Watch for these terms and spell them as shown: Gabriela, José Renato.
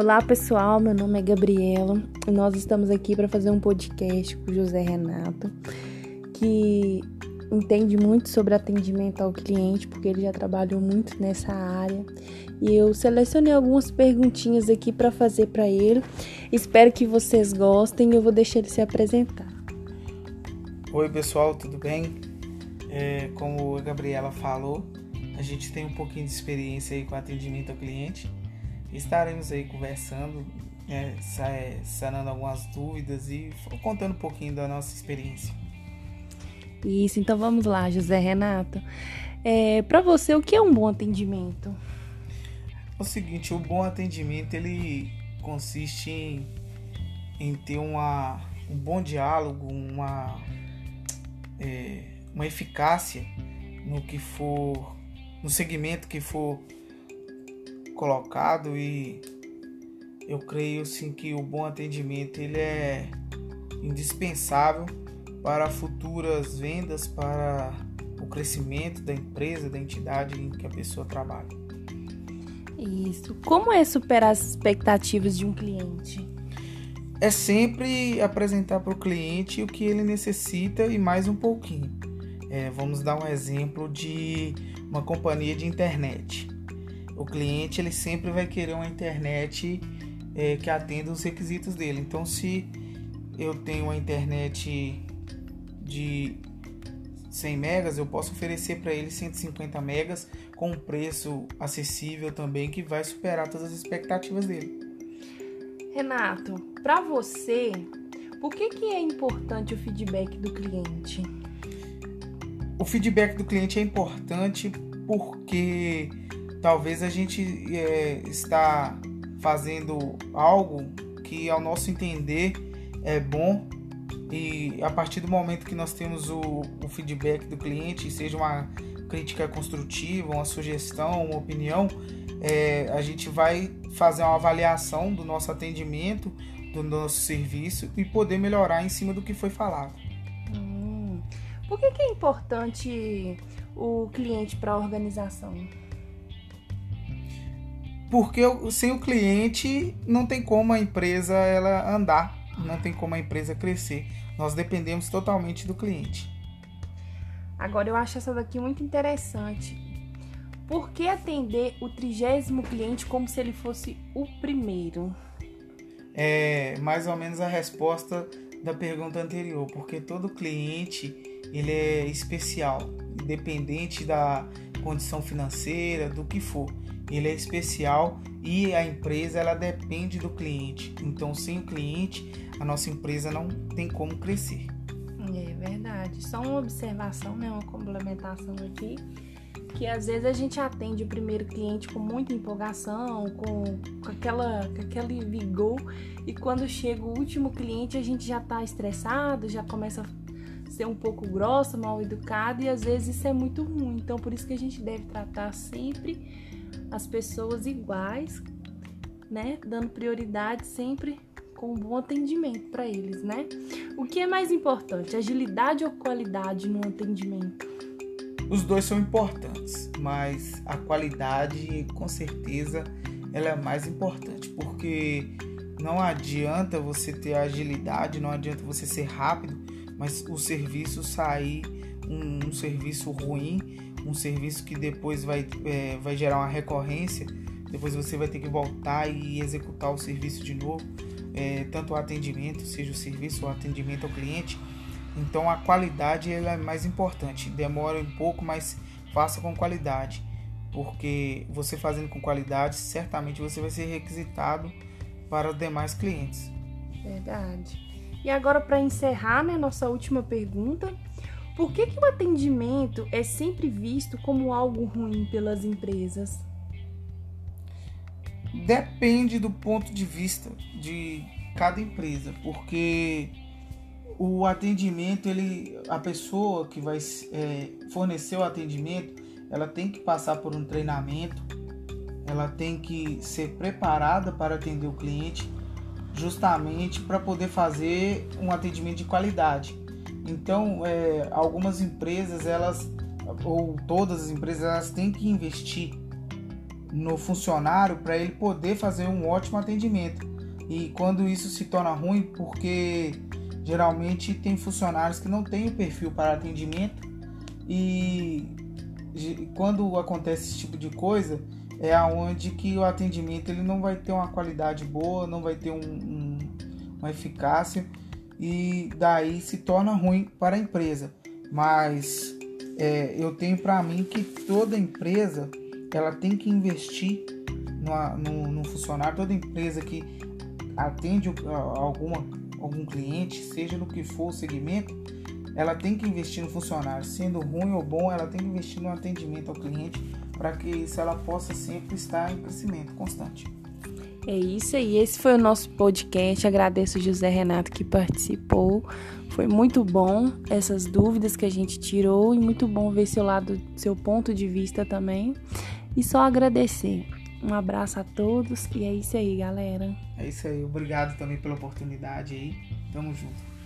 Olá pessoal, meu nome é Gabriela e nós estamos aqui para fazer um podcast com o José Renato, que entende muito sobre atendimento ao cliente, porque ele já trabalhou muito nessa área, e eu selecionei algumas perguntinhas aqui para fazer para ele. Espero que vocês gostem e eu vou deixar ele se apresentar. Oi pessoal, tudo bem? Como a Gabriela falou, a gente tem um pouquinho de experiência aí com atendimento ao cliente. Estaremos aí conversando, sanando algumas dúvidas e contando um pouquinho da nossa experiência. Isso, então vamos lá, José Renato. Para você, o que é um bom atendimento? É o seguinte, o bom atendimento ele consiste em ter um bom diálogo, uma eficácia no que for, no segmento que for colocado, e eu creio sim que o bom atendimento ele é indispensável para futuras vendas, para o crescimento da empresa, da entidade em que a pessoa trabalha. Isso. Como é superar as expectativas de um cliente? É sempre apresentar para o cliente o que ele necessita e mais um pouquinho. Vamos dar um exemplo de uma companhia de internet. O cliente ele sempre vai querer uma internet que atenda os requisitos dele. Então, se eu tenho uma internet de 100 megas, eu posso oferecer para ele 150 megas com um preço acessível também, que vai superar todas as expectativas dele. Renato, para você, por que é importante o feedback do cliente? O feedback do cliente é importante porque talvez a gente está fazendo algo que, ao nosso entender, é bom, e a partir do momento que nós temos o feedback do cliente, seja uma crítica construtiva, uma sugestão, uma opinião, a gente vai fazer uma avaliação do nosso atendimento, do nosso serviço e poder melhorar em cima do que foi falado. Por que é importante o cliente para a organização? Porque sem o cliente não tem como a empresa ela andar, não tem como a empresa crescer. Nós dependemos totalmente do cliente. Agora eu acho essa daqui muito interessante. Por que atender o 30º cliente como se ele fosse o primeiro? É mais ou menos a resposta da pergunta anterior, porque todo cliente ele é especial, independente da condição financeira, do que for. Ele é especial e a empresa ela depende do cliente. Então, sem o cliente, a nossa empresa não tem como crescer. É verdade. Só uma observação, né? Uma complementação aqui, que às vezes a gente atende o primeiro cliente com muita empolgação, com aquele vigor, e quando chega o último cliente a gente já está estressado, já começa a ser um pouco grosso, mal educado, e às vezes isso é muito ruim. Então, por isso que a gente deve tratar sempre as pessoas iguais, né? Dando prioridade sempre com um bom atendimento para eles, né? O que é mais importante, agilidade ou qualidade no atendimento? Os dois são importantes, mas a qualidade, com certeza, ela é mais importante, porque não adianta você ter agilidade, não adianta você ser rápido, mas o serviço sair um serviço ruim, um serviço que depois vai gerar uma recorrência, depois você vai ter que voltar e executar o serviço de novo, tanto o atendimento, seja o serviço ou atendimento ao cliente. Então a qualidade ela é mais importante, demora um pouco, mas faça com qualidade, porque você fazendo com qualidade, certamente você vai ser requisitado para os demais clientes. Verdade. E agora, para encerrar, né, nossa última pergunta, por que o atendimento é sempre visto como algo ruim pelas empresas? Depende do ponto de vista de cada empresa, porque o atendimento, a pessoa que vai fornecer o atendimento, ela tem que passar por um treinamento, ela tem que ser preparada para atender o cliente, justamente para poder fazer um atendimento de qualidade. Então, algumas empresas, ou todas as empresas, elas têm que investir no funcionário para ele poder fazer um ótimo atendimento. E quando isso se torna ruim, porque geralmente tem funcionários que não têm o perfil para atendimento, e quando acontece esse tipo de coisa é aonde que o atendimento ele não vai ter uma qualidade boa, não vai ter uma eficácia, e daí se torna ruim para a empresa. Mas eu tenho para mim que toda empresa ela tem que investir no funcionário. Toda empresa que atende algum cliente, seja no que for o segmento, ela tem que investir no funcionário. Sendo ruim ou bom, ela tem que investir no atendimento ao cliente para que isso ela possa sempre estar em crescimento constante. É isso aí, esse foi o nosso podcast. Agradeço o José Renato que participou. Foi muito bom essas dúvidas que a gente tirou e muito bom ver seu ponto de vista também. E só agradecer. Um abraço a todos e é isso aí, galera. É isso aí, obrigado também pela oportunidade aí. Tamo junto.